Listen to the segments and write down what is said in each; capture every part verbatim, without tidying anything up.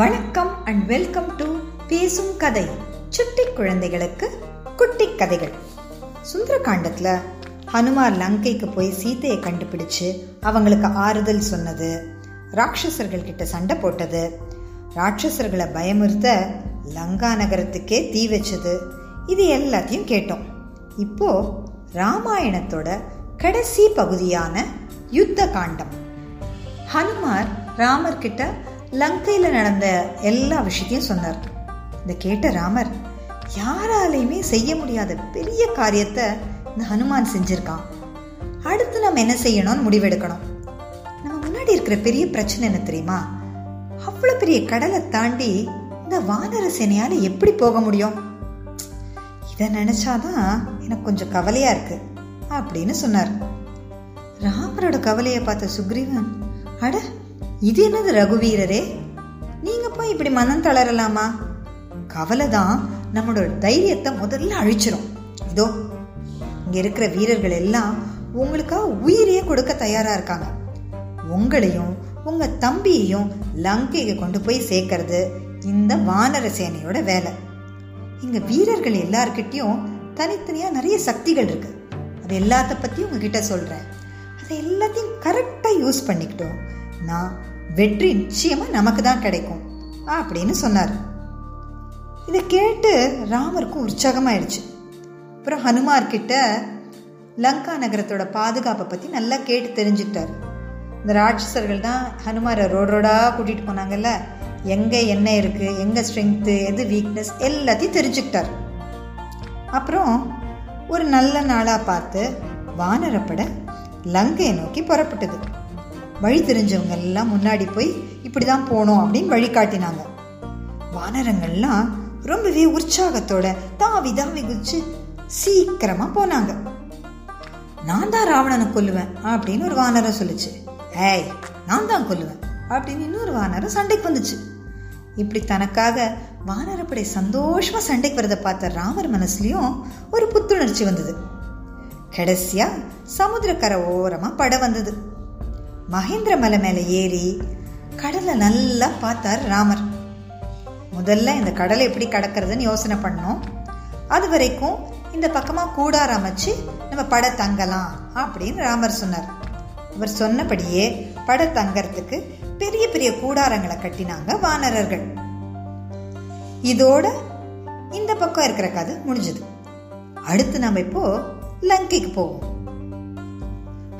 வணக்கம் and welcome to பேசும் கதை. சுட்டி குழந்தைகளுக்கு குட்டி கதைகள். சுந்தரகாண்டத்தில் ஹனுமார் லங்கைக்கு போய் சீதையை கண்டுபிடிச்சு அவங்களுக்கு ஆறுதல் சொன்னது, ராட்சசர்கள் கிட்ட சண்டை போட்டது, ராட்சசர்களை பயமுறுத்த லங்கா நகரத்துக்கே தீ வச்சது, இது எல்லாத்தையும் கேட்டோம். இப்போ ராமாயணத்தோட கடைசி பகுதியான யுத்த காண்டம். ஹனுமார் ராமர்கிட்ட லங்கையில் நடந்த எல்லா விஷயத்தையும் சொன்னார். இதை கேட்ட ராமர், யாராலையுமே செய்ய முடியாத பெரிய காரியத்தை இந்த ஹனுமான் செஞ்சிருக்கான். அடுத்து நம்ம என்ன செய்யணும்னு முடிவெடுக்கணும். நம்ம முன்னாடி இருக்கிற பெரிய பிரச்சனை என்ன தெரியுமா? அவ்வளோ பெரிய கடலை தாண்டி இந்த வானர சேனையால் எப்படி போக முடியும்? இதை நினைச்சாதான் எனக்கு கொஞ்சம் கவலையா இருக்கு அப்படின்னு சொன்னார். ராமரோட கவலையை பார்த்த சுக்ரீவன், அட இது என்னது ரகுவீரரே, நீங்க போய் இப்படி மனம் தளரலாமா? கவலை தான் நம்மளோட தைரியத்தை முதல்ல அழிச்சிரும். இதோ இங்க இருக்கிற வீரர்கள் எல்லாம் உங்களுக்காக உயிரையே கொடுக்க தயாரா இருக்காங்க. உங்களையும் உங்க தம்பியையும் லங்கைக்கு கொண்டு போய் சேர்க்கறது இந்த வானர சேனையோட வேலை. இங்க வீரர்கள் எல்லார்கிட்டையும் தனித்தனியா நிறைய சக்திகள் இருக்கு. அது எல்லாத்த பத்தியும் உங்ககிட்ட சொல்றேன். அதை எல்லாத்தையும் கரெக்டா யூஸ் பண்ணிக்கிட்டோம், வெற்றி நிச்சயமா நமக்கு தான் கிடைக்கும் அப்படின்னு சொன்னார். இதை கேட்டு ராமருக்கும் உற்சாகமாயிடுச்சு. அப்புறம் ஹனுமார் கிட்ட லங்கா நகரத்தோட பாதுகாப்பை பத்தி நல்லா கேட்டு தெரிஞ்சுக்கிட்டார். இந்த ராட்சசர்கள் தான் ஹனுமாரை ரோட் ரோடா கூட்டிட்டு போனாங்கல்ல, எங்க என்ன இருக்கு, எங்க ஸ்ட்ரென்த், எது வீக்னஸ் எல்லாத்தையும் தெரிஞ்சுக்கிட்டார். அப்புறம் ஒரு நல்ல நாளா பார்த்து வானரப்பட லங்கையை நோக்கி புறப்பட்டது. வழி தெரிஞ்சவங்க எல்லாம் முன்னாடி போய் இப்படிதான் போனோம் அப்படின்னு வழிகாட்டினாங்க. வானரங்கள்லாம் ரொம்பவே உற்சாகத்தோட தாவி தாவி குதிச்சு சீக்கிரமா போனாங்க. நான் தான் ராவணனை கொல்லுவேன் அப்படின்னு ஒரு வானரம் சொல்லுச்சு. ஏய், நான் தான் கொல்லுவேன் அப்படின்னு இன்னொரு வானரம் சண்டைக்கு வந்துச்சு. இப்படி தனக்காக வானரப்படை சந்தோஷமா சண்டைக்கு வரதை பார்த்த ராமர் மனசுலயும் ஒரு புத்துணர்ச்சி வந்தது. கடைசியா சமுதிரக்கரை ஓரமா படை வந்தது. மகேந்திர மலை மேலே ஏறி கடலை நல்லா பார்த்தார் ராமர். முதல்ல இந்த கடலை எப்படி கடக்கிறதுன்னு யோசனை பண்ணோம். அது வரைக்கும் இந்த பக்கமாக கூடார அமைச்சு நம்ம படை தங்கலாம் அப்படின்னு ராமர் சொன்னார். அவர் சொன்னபடியே படை தங்கறதுக்கு பெரிய பெரிய கூடாரங்களை கட்டினாங்க வானரர்கள். இதோட இந்த பக்கம் இருக்கிற கதை முடிஞ்சது. அடுத்து நம்ம இப்போ லங்கைக்கு போவோம்.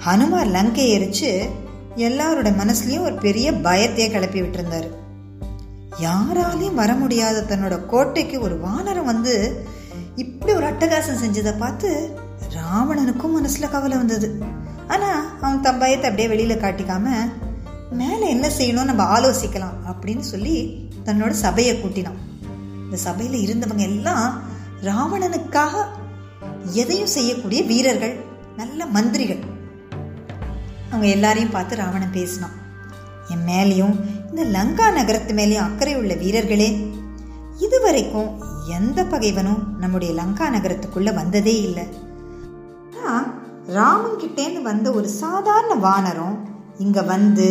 ஹனுமார் லங்கை எரிச்சு எல்லாரோட மனசுலயும் ஒரு பெரிய பயத்தையே கிளப்பி விட்டுருந்தாரு. யாராலையும் வர முடியாத தன்னோட கோட்டைக்கு ஒரு வானரம் வந்து இப்படி ஒரு அட்டகாசம் செஞ்சதை பார்த்து ராவணனுக்கும் மனசுல கவலை வந்தது. ஆனா அவன் தன் பயத்தை அப்படியே வெளியில காட்டிக்காம மேல என்ன செய்யணும் நம்ம ஆலோசிக்கலாம் அப்படின்னு சொல்லி தன்னோட சபையை கூட்டினான். இந்த சபையில இருந்தவங்க எல்லாம் ராவணனுக்காக எதையும் செய்யக்கூடிய வீரர்கள், நல்ல மந்திரிகள். அவங்க எல்லாரையும் பார்த்து ராவணன் பேசினான். என் மேலேயும் இந்த லங்கா நகரத்து மேலேயும் அக்கறை உள்ள வீரர்களே, இதுவரைக்கும் எந்த பகைவனும் நம்முடைய லங்கா நகரத்துக்குள்ள வந்ததே இல்லை. ராமன் கிட்டேந்து வந்த ஒரு சாதாரண வானரம் இங்க வந்து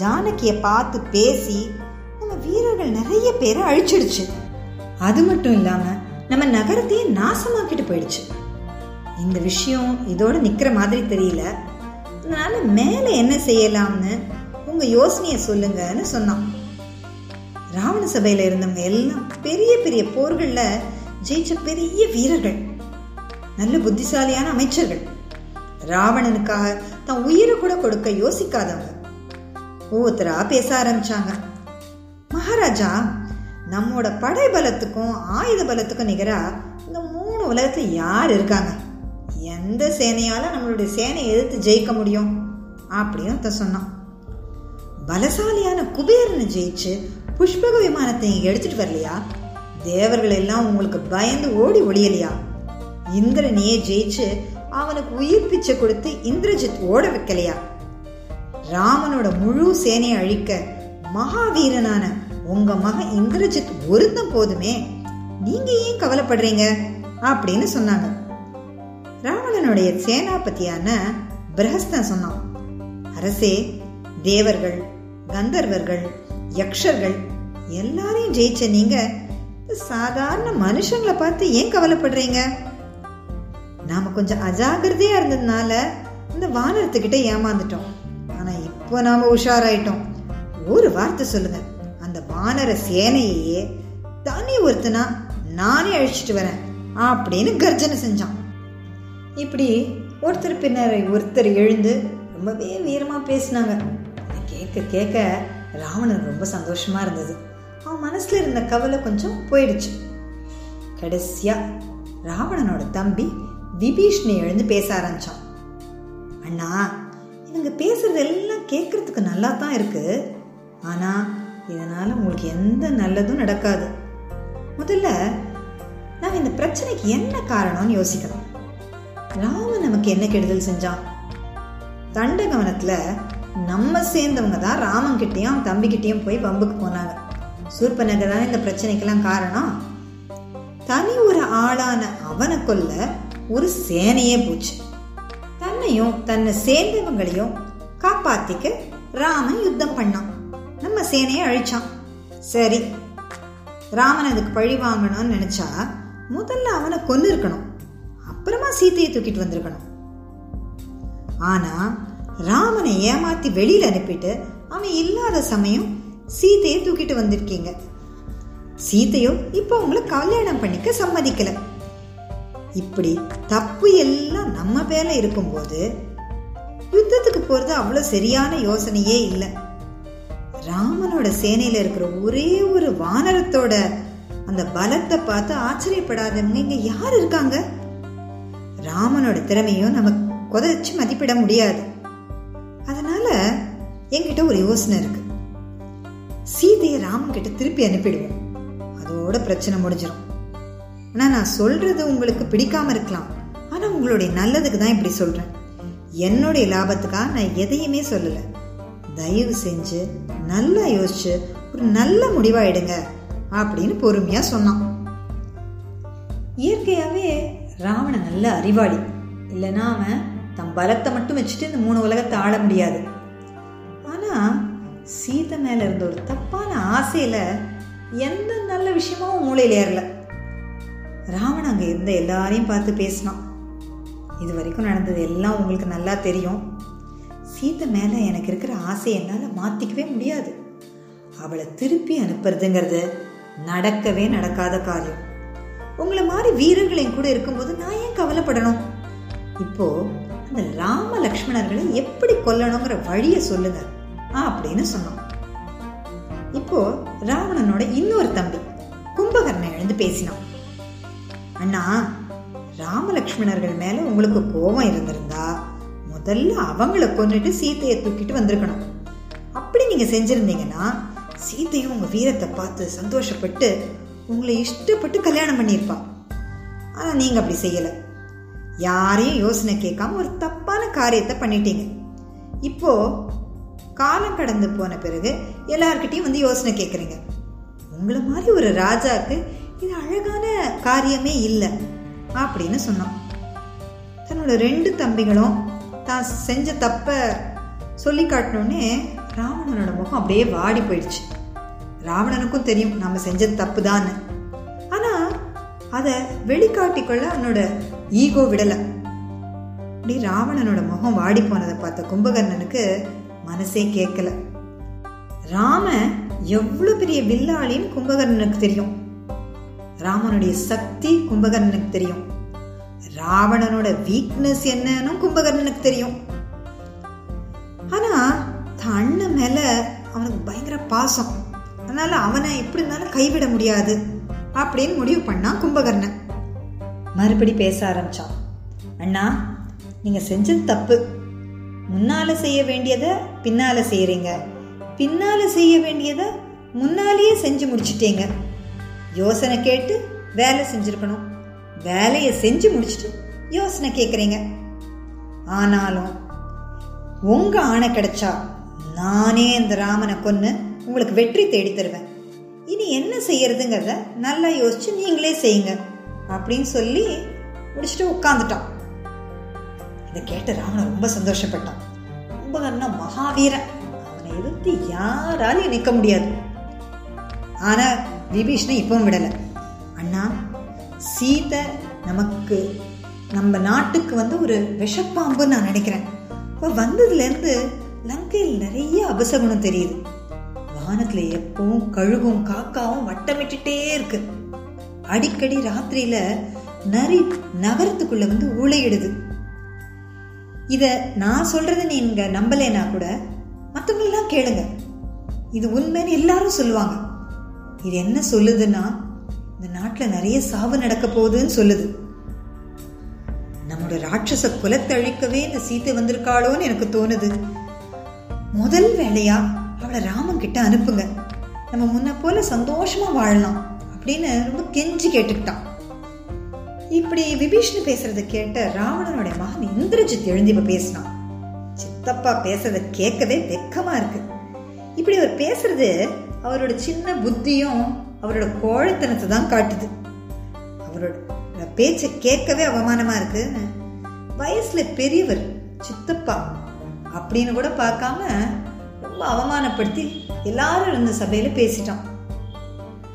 ஜானகிய பார்த்து பேசி நம்ம வீரர்கள் நிறைய பேரை அழிச்சிடுச்சு. அது மட்டும் இல்லாம நம்ம நகரத்தையே நாசமாக்கிட்டு போயிடுச்சு. இந்த விஷயம் இதோட நிக்கிற மாதிரி தெரியல, அதனால மேலே என்ன செய்யலாம்னு உங்க யோசனையை சொல்லுங்கன்னு சொன்னான். ராவண சபையில இருந்தவங்க எல்லாம் பெரிய பெரிய போர்கள்ல ஜெயிச்ச பெரிய வீரர்கள், நல்ல புத்திசாலியான அமைச்சர்கள், ராவணனுக்காக தான் உயிரை கூட கொடுக்க யோசிக்காதவங்க ஒவ்வொருத்தரா பேச ஆரம்பிச்சாங்க. மகாராஜா, நம்மோட படை பலத்துக்கும் ஆயுத பலத்துக்கும் நிகரா இந்த மூணு உலகத்துல யார் இருக்காங்க? எந்த சேனையால நம்மளுடைய சேனையை எதிர்த்து ஜெயிக்க முடியும் அப்படின்னு சொன்னான். பலசாலியான குபேரனை ஜெயிச்சு புஷ்பக விமானத்தை எடுத்துட்டு வரலையா? தேவர்கள் எல்லாம் உங்களுக்கு பயந்து ஓடி ஒளியலையா? இந்திரனையே ஜெயிச்சு அவனுக்கு உயிர் பிச்சை கொடுத்து இந்திரஜித் ஓட வைக்கலையா? ராமனோட முழு சேனையை அழிக்க மகாவீரனான உங்க மகன் இந்திரஜித் ஒருத்தம் போதுமே, நீங்க ஏன் கவலைப்படுறீங்க அப்படின்னு சொன்னாங்க. ராவணனுடைய சேனாபதியான பிரஹஸ்தன் சொன்னான், அரசே, தேவர்கள், கந்தர்வர்கள், யக்ஷர்கள் எல்லாரையும் ஜெயிச்ச நீங்க சாதாரண மனுஷங்களை பார்த்து ஏன் கவலைப்படுறீங்க? நாம கொஞ்சம் அஜாகிரதையா இருந்ததுனால இந்த வானரத்துக்கிட்ட ஏமாந்துட்டோம். ஆனா இப்போ நாம உஷாராயிட்டோம். ஒரு வார்த்தை சொல்லுங்க, அந்த வானர சேனையே தனி ஒருத்தனா நானே அழிச்சிட்டு வரேன் அப்படின்னு கர்ஜனை செஞ்சான். இப்படி ஒருத்தர் பின்னர் ஒருத்தர் எழுந்து ரொம்பவே வீரமா பேசினாங்க. கேட்க கேட்க ராவணன் ரொம்ப சந்தோஷமா இருந்தது. அவன் மனசுல இருந்த கவலை கொஞ்சம் போயிடுச்சு. கடைசியா ராவணனோட தம்பி விபீஷ்ணி எழுந்து பேச ஆரம்பிச்சான். அண்ணா, இவங்க பேசுறது எல்லாம் கேட்கறதுக்கு நல்லா தான் இருக்கு, ஆனா இதனால உங்களுக்கு எந்த நல்லதும் நடக்காது. முதல்ல நாம் இந்த பிரச்சனைக்கு என்ன காரணம்னு யோசிக்கணும். ராமன் நமக்கு என்ன கெடுதல் செஞ்சான்? தண்டகவனத்துல நம்ம சேர்ந்தவங்க தான் ராமன் கிட்டேயும் அவன் தம்பிக்கிட்டேயும் போய் பம்புக்கு போனாங்க. சூர்பனக தானே இந்த பிரச்சனைக்கெல்லாம் காரணம். தனி ஒரு ஆளான அவனை கொல்ல ஒரு சேனையே போச்சு. தன்னையும் தன்னை சேர்ந்தவங்களையும் காப்பாத்திக்க ராமன் யுத்தம் பண்ணான். நம்ம சேனையை அழிச்சான். சரி, ராமன் அதுக்கு பழி வாங்கணும்னு நினைச்சா முதல்ல அவனை கொன்னு இருக்கணும், அப்புறமா சீத்தையை தூக்கிட்டு வந்திருக்கணும். ஆனா ராமனை ஏமாத்தி வெளியில அனுப்பிட்டு அவன் இல்லாத சமயம் சீத்தையை தூக்கிட்டு வந்திருக்கீங்க. சீத்தையோ இப்போ அவங்களை கல்யாணம் பண்ணிக்க சம்மதிக்கல. இப்படி தப்பு எல்லாம் நம்ம பேர்ல இருக்கும்போது யுத்தத்துக்கு போறது அவ்வளவு சரியான யோசனையே இல்லை. ராமனோட சேனையில இருக்கிற ஒரே ஒரு வானரத்தோட அந்த பலத்தை பார்த்து ஆச்சரியப்படாதவங்க இங்க யார் இருக்காங்க? ராமனோட திறமையும் நம்ம கொதைச்சு மதிப்பிட முடியாது. அதனால என்கிட்ட ஒரு யோசனை இருக்கு. சீதையை ராமன் கிட்ட திருப்பி அனுப்பிடுவோம், அதோட பிரச்சனை முடிஞ்சிடும். ஆனா நான் சொல்றது உங்களுக்கு பிடிக்காம இருக்கலாம், ஆனா உங்களுடைய நல்லதுக்கு தான் இப்படி சொல்றேன். என்னுடைய லாபத்துக்காக நான் எதையுமே சொல்லல. தயவு செஞ்சு நல்லா யோசிச்சு ஒரு நல்ல முடிவாயிடுங்க அப்படின்னு பொறுமையா சொன்னான். இயற்கையாவே ராவண நல்ல அறிவாளி. இல்லைன்னா அவன் தன் பலத்தை மட்டும் வச்சுட்டு இந்த மூணு உலகத்தை ஆள முடியாது. ஆனா சீதை மேல இருந்த ஒரு தப்பான ஆசையில எந்த நல்ல விஷயமும் மூளையில ஏறல. ராவண அங்க இருந்த எல்லாரையும் பார்த்து பேசினான். இது வரைக்கும் நடந்தது எல்லாம் உங்களுக்கு நல்லா தெரியும். சீத்தை மேலே எனக்கு இருக்கிற ஆசையை என்னால் மாற்றிக்கவே முடியாது. அவளை திருப்பி அனுப்புறதுங்கிறது நடக்கவே நடக்காத காரியம். உங்களை மாதிரி வீரர்களையும் கூட இருக்கும்போது நான் ஏன் கவலைப்படணும்? இப்போ அந்த ராம லக்ஷ்மணர்களை எப்படி கொல்லணுங்கிற வழியை சொல்லுங்க அப்படின்னு சொன்னான். இப்போ ராவணனோட இன்னொரு தம்பி கும்பகர்ணன் எழுந்து பேசினான். அண்ணா, ராம லக்ஷ்மணர்கள் மேலே உங்களுக்கு கோபம் இருந்திருந்தா முதல்ல அவங்கள கொண்டுட்டு சீத்தையை தூக்கிட்டு வந்திருக்கணும். அப்படி நீங்க செஞ்சிருந்தீங்கன்னா சீத்தையும் உங்க வீரத்தை பார்த்து சந்தோஷப்பட்டு உங்களை இஷ்டப்பட்டு கல்யாணம் பண்ணியிருப்பா. ஆனா நீங்க அப்படி செய்யல. யாரையும் யோசனை கேட்காம ஒரு தப்பான காரியத்தை பண்ணிட்டீங்க. இப்போ காலம் கடந்து போன பிறகு எல்லார்கிட்டையும் வந்து யோசனை கேட்குறீங்க. உங்களை மாதிரி ஒரு ராஜாவுக்கு இது அழகான காரியமே இல்லை அப்படின்னு சொன்னோம். தன்னோட ரெண்டு தம்பிகளும் தான் செஞ்ச தப்ப சொல்லி காட்டணும்னே ராவணனோட முகம் அப்படியே வாடி போயிடுச்சு. ராவணனுக்கும் தெரியும் நம்ம செஞ்சது தப்பு தான், ஆனா அதை வெளிக்காட்டிக்கொள்ள அவனோட ஈகோ விடலை. அப்படி ராவணனோட முகம் வாடி போனதை பார்த்த கும்பகர்ணனுக்கு மனசே கேட்கல. ராம எவ்வளோ பெரிய வில்லாளின்னு கும்பகர்ணனுக்கு தெரியும். ராமனுடைய சக்தி கும்பகர்ணனுக்கு தெரியும். ராவணனோட வீக்னஸ் என்னன்னு கும்பகர்ணனுக்கு தெரியும். ஆனா தன் அண்ணன் மேல அவனுக்கு பயங்கர பாசம், அதனால அவனை எப்படி இருந்தாலும் கைவிட முடியாது அப்படின்னு முடிவு பண்ணான் கும்பகர்ணன். மறுபடி பேச ஆரம்பிச்சான். அண்ணா, நீங்க செஞ்சது தப்பு. முன்னால செய்ய வேண்டியதை பின்னால செய்யறீங்க, பின்னால செய்ய வேண்டியதை முன்னாலேயே செஞ்சு முடிச்சுட்டீங்க. யோசனை கேட்டு வேலை செஞ்சிருக்கணும், வேலையை செஞ்சு முடிச்சுட்டு யோசனை கேட்குறீங்க. ஆனாலும் உங்க ஆணை கிடைச்சா நானே இந்த ராமனை கொன்று உங்களுக்கு வெற்றி தேடி தருவேன். இனி என்ன செய்யறதுங்கிறத நல்லா யோசிச்சு நீங்களே செய்யுங்க அப்படின்னு சொல்லி முடிச்சுட்டு உட்காந்துட்டான். இதை கேட்டு ராமனை ரொம்ப சந்தோஷப்பட்டான். ரொம்ப நல்ல மகாவீரன், அவனை எதிர்த்து யாராலையும் நிற்க முடியாது. ஆனால் விபீஷனை இப்பவும் விடலை. அண்ணா, சீதை நமக்கு நம்ம நாட்டுக்கு வந்து ஒரு விஷப்பாம்புன்னு நான் நினைக்கிறேன். இப்போ வந்ததுலேருந்து லங்கையில் நிறைய அபசகுணம் தெரியுது. வானத்தில் எப்பவும் கழுகும் காக்காவும் வட்டமிட்டுட்டே இருக்கு. அடிக்கடி ராத்திரியில நரி நகரத்துக்குள்ள வந்து ஊழையிடுது. இதை நான் சொல்றதை நீங்க நம்பலைன்னா கூட மற்றவங்களெல்லாம் கேளுங்க, இது உண்மைன்னு எல்லாரும் சொல்லுவாங்க. இது என்ன சொல்லுதுன்னா, இந்த நாட்டில் நிறைய சாவு நடக்க போகுதுன்னு சொல்லுது. நம்மளோட ராட்சச குலத்தை அழிக்கவே இந்த சீதை வந்திருக்காளோன்னு எனக்கு தோணுது. முதல் வேலையா அவளை ராமன் கிட்ட அனுப்புங்க, நம்ம முன்ன போல சந்தோஷமா வாழலாம் அப்படின்னு ரொம்ப கெஞ்சி கேட்டுக்கிட்டான். இப்படி விபீஷன் பேசுறத கேட்ட ராவணனுடைய மகன் இந்திரஜித் எழுந்து இப்ப பேசினான். சித்தப்பா பேசுறத கேட்கவே வெக்கமா இருக்கு. இப்படி அவர் பேசுறது அவரோட சின்ன புத்தியும் அவரோட கோழைத்தனத்தை தான் காட்டுது. அவரோட பேச்சை கேட்கவே அவமானமா இருக்கு. வயசுல பெரியவர் சித்தப்பா அப்படின்னு கூட பார்க்காம ரொம்ப அவமானப்படுத்தி எல்லாரும் இருந்த சபையில பேசிட்டான்.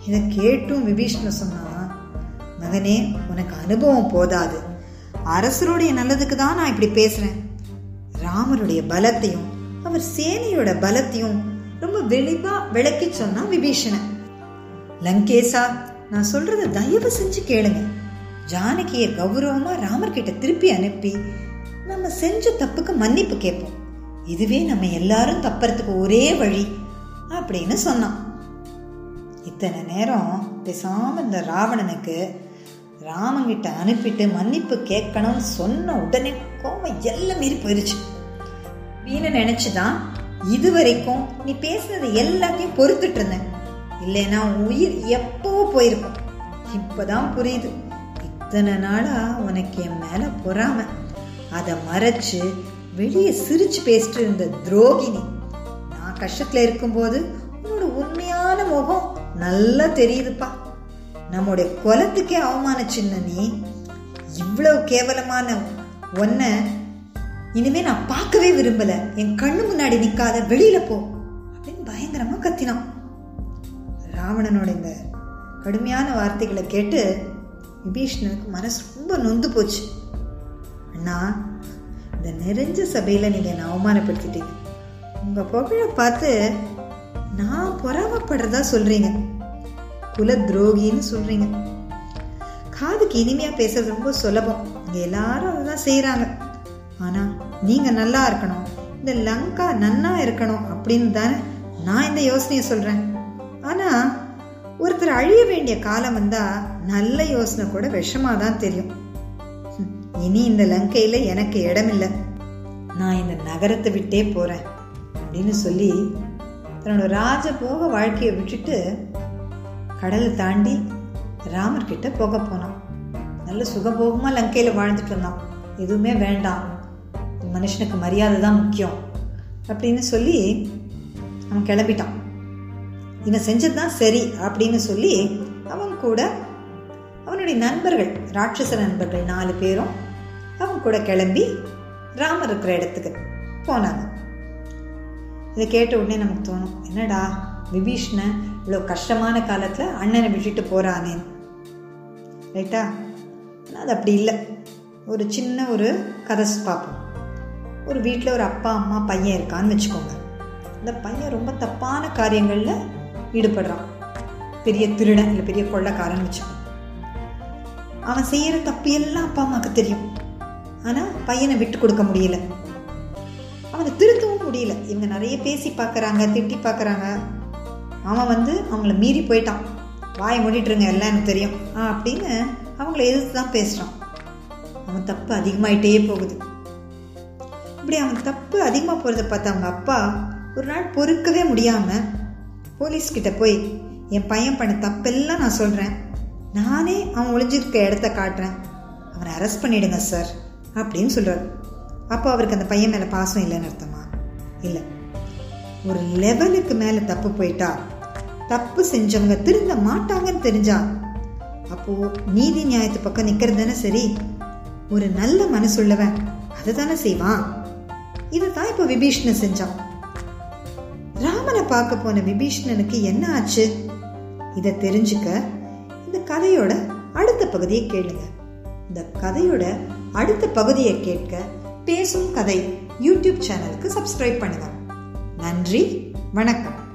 இதை கேட்டும் விபீஷ்ணு சொன்னான், மகனே உனக்கு அனுபவம் போதாது, அரசருடைய நல்லதுக்கு தான் நான் இப்படி பேசுறேன். ராமருடைய பலத்தையும் அவர் சேனையோட பலத்தையும் ரொம்ப வெளிவா விளக்கி சொன்னான் விபீஷணன். லங்கேசா, நான் சொல்றத தயவு செஞ்சு கேளுங்க. ஜானகியை கௌரவமா ராமர்கிட்ட திருப்பி அனுப்பி நம்ம செஞ்ச தப்புக்கு மன்னிப்பு கேட்போம். இதுவே நம்ம எல்லாரும் தப்பறதுக்கு ஒரே வழி அப்படின்னு சொன்னான். இத்தனை நேரம் பேசாம இந்த ராவணனுக்கு ராமங்கிட்ட அனுப்பிட்டு மன்னிப்பு கேட்கணும்னு சொன்ன உடனே கோவம் எல்லாம் மீறி போயிருச்சு. வீணு நினைச்சுதான் இது வரைக்கும் நீ பேசுனது எல்லாத்தையும் பொறுத்துட்டு இருந்தேன், இல்லைன்னா உயிர் எப்பவோ போயிருக்கும். இப்பதான் புரியுது, இத்தனை நாளா உனக்கு என் மேல பொறாம, அதை மறைச்சு வெளியே சிரிச்சு பேசிட்டு இருந்த துரோகிணி, நான் கஷ்டத்துல இருக்கும்போது உன்னோட உண்மையான முகம் நல்லா தெரியுதுப்பா. நம்முடைய குலத்துக்கே அவமான சின்ன நீ, இவ்வளவு கேவலமான ஒன்ன இனிமே நான் பார்க்கவே விரும்பல, என் கண்ணு முன்னாடி நிக்காத, வெளியில போ அப்படின்னு பயங்கரமா கத்தினான். ராவணனோட இந்த கடுமையான வார்த்தைகளை கேட்டு விபீஷ்ணனுக்கு மனசு ரொம்ப நொந்து போச்சு. அண்ணா, இந்த நெறிஞ்ச சபையில் நீங்கள் என்னை அவமானப்படுத்திட்டீங்க. உங்கள் புகழை பார்த்து நான் பொறாமப்படுறதா சொல்கிறீங்க, குல துரோகின்னு சொல்கிறீங்க. காதுக்கு இனிமையாக பேசுறது ரொம்ப சுலபம், இங்கே எல்லாரும் அதுதான் செய்கிறாங்க. ஆனால் நீங்கள் நல்லா இருக்கணும், இந்த லங்கா நன்னா இருக்கணும் அப்படின்னு தானே நான் இந்த யோசனையை சொல்கிறேன். ஆனால் ஒருத்தர் அழிய வேண்டிய காலம் வந்தால் நல்ல யோசனை கூட விஷமாக தான் தெரியும். இனி இந்த லங்கையில எனக்கு இடமில்லை, நான் இந்த நகரத்தை விட்டே போறேன் அப்படின்னு சொல்லி தன்னோட ராஜபோக வாழ்க்கையை விட்டுட்டு கடலை தாண்டி ராமர்கிட்ட போக போனான். நல்ல சுகபோகமா லங்கையில வாழ்ந்துட்டு இருந்தான். எதுவுமே வேண்டாம், மனுஷனுக்கு மரியாதை தான் முக்கியம் அப்படின்னு சொல்லி அவன் கிளம்பிட்டான். இவன் செஞ்சதுதான் சரி அப்படின்னு சொல்லி அவன் கூட அவனுடைய நண்பர்கள், ராட்சச நண்பர்கள் நாலு பேரும் அவங்க கூட கிளம்பி ராமர் இருக்கிற இடத்துக்கு போனாங்க. இதை கேட்ட உடனே நமக்கு தோணும், என்னடா விபீஷ்ண இவ்வளோ கஷ்டமான காலத்தில் அண்ணனை விட்டுட்டு போகிறானேன்னு. ரைட்டா? ஆனால் அது அப்படி இல்லை. ஒரு சின்ன ஒரு கதை பார்ப்போம். ஒரு வீட்டில் ஒரு அப்பா அம்மா பையன் இருக்கான்னு வச்சுக்கோங்க. அந்த பையன் ரொம்ப தப்பான காரியங்களில் ஈடுபடுறான். பெரிய திருடன் இல்லை பெரிய கொள்ளைக்காரன்னு வச்சுக்கோங்க. அவன் செய்யற தப்பு எல்லாம் அப்பா அம்மாவுக்கு தெரியும். ஆனா பையனை விட்டு கொடுக்க முடியல, அவனை திருத்தவும் முடியல. இவங்க நிறைய பேசி பார்க்கறாங்க, திட்டி பார்க்கறாங்க. அவன் வந்து அவங்கள மீறி போயிட்டான். வாயை மூடிட்டு இருங்க, எல்லாம் எனக்கு தெரியும் ஆ அப்படின்னு அவங்கள எதிர்த்து தான் பேசுறான். அவன் தப்பு அதிகமாயிட்டே போகுது. இப்படி அவன் தப்பு அதிகமா போறதை பார்த்து அவங்க அப்பா ஒரு நாள் பொறுக்கவே முடியாம போலீஸ்கிட்ட போய், என் பையன் பண்ண தப்பெல்லாம் நான் சொல்றேன், நானே அவன் ஒளிஞ்சிருக்க இடத்த காட்டுறேன், அவனை அரெஸ்ட் பண்ணிடுங்க சார் அப்படின்னு சொல்கிறார். அப்போ அவருக்கு அந்த பையன் மேலே பாசம் இல்லைன்னு அர்த்தமா? இல்லை. ஒரு லெவலுக்கு மேலே தப்பு போயிட்டா, தப்பு செஞ்சவங்க திருந்த மாட்டாங்கன்னு தெரிஞ்சா, அப்போது நீதி நியாயத்து பக்கம் நிற்கிறது தானே சரி. ஒரு நல்ல மனசுள்ளவன் அதை தானே செய்வான். இதை தான் இப்போ விபீஷ்ணன் செஞ்சான். ராமனை பார்க்க போன விபீஷ்ணனுக்கு என்ன ஆச்சு? இதை தெரிஞ்சுக்க இந்த கதையோட அடுத்த பகுதியை கேளுங்க. இந்த கதையோட அடுத்த பகுதியை கேட்க பேசும் கதை யூடியூப் சேனலுக்கு சப்ஸ்கிரைப் பண்ணுங்க. நன்றி, வணக்கம்.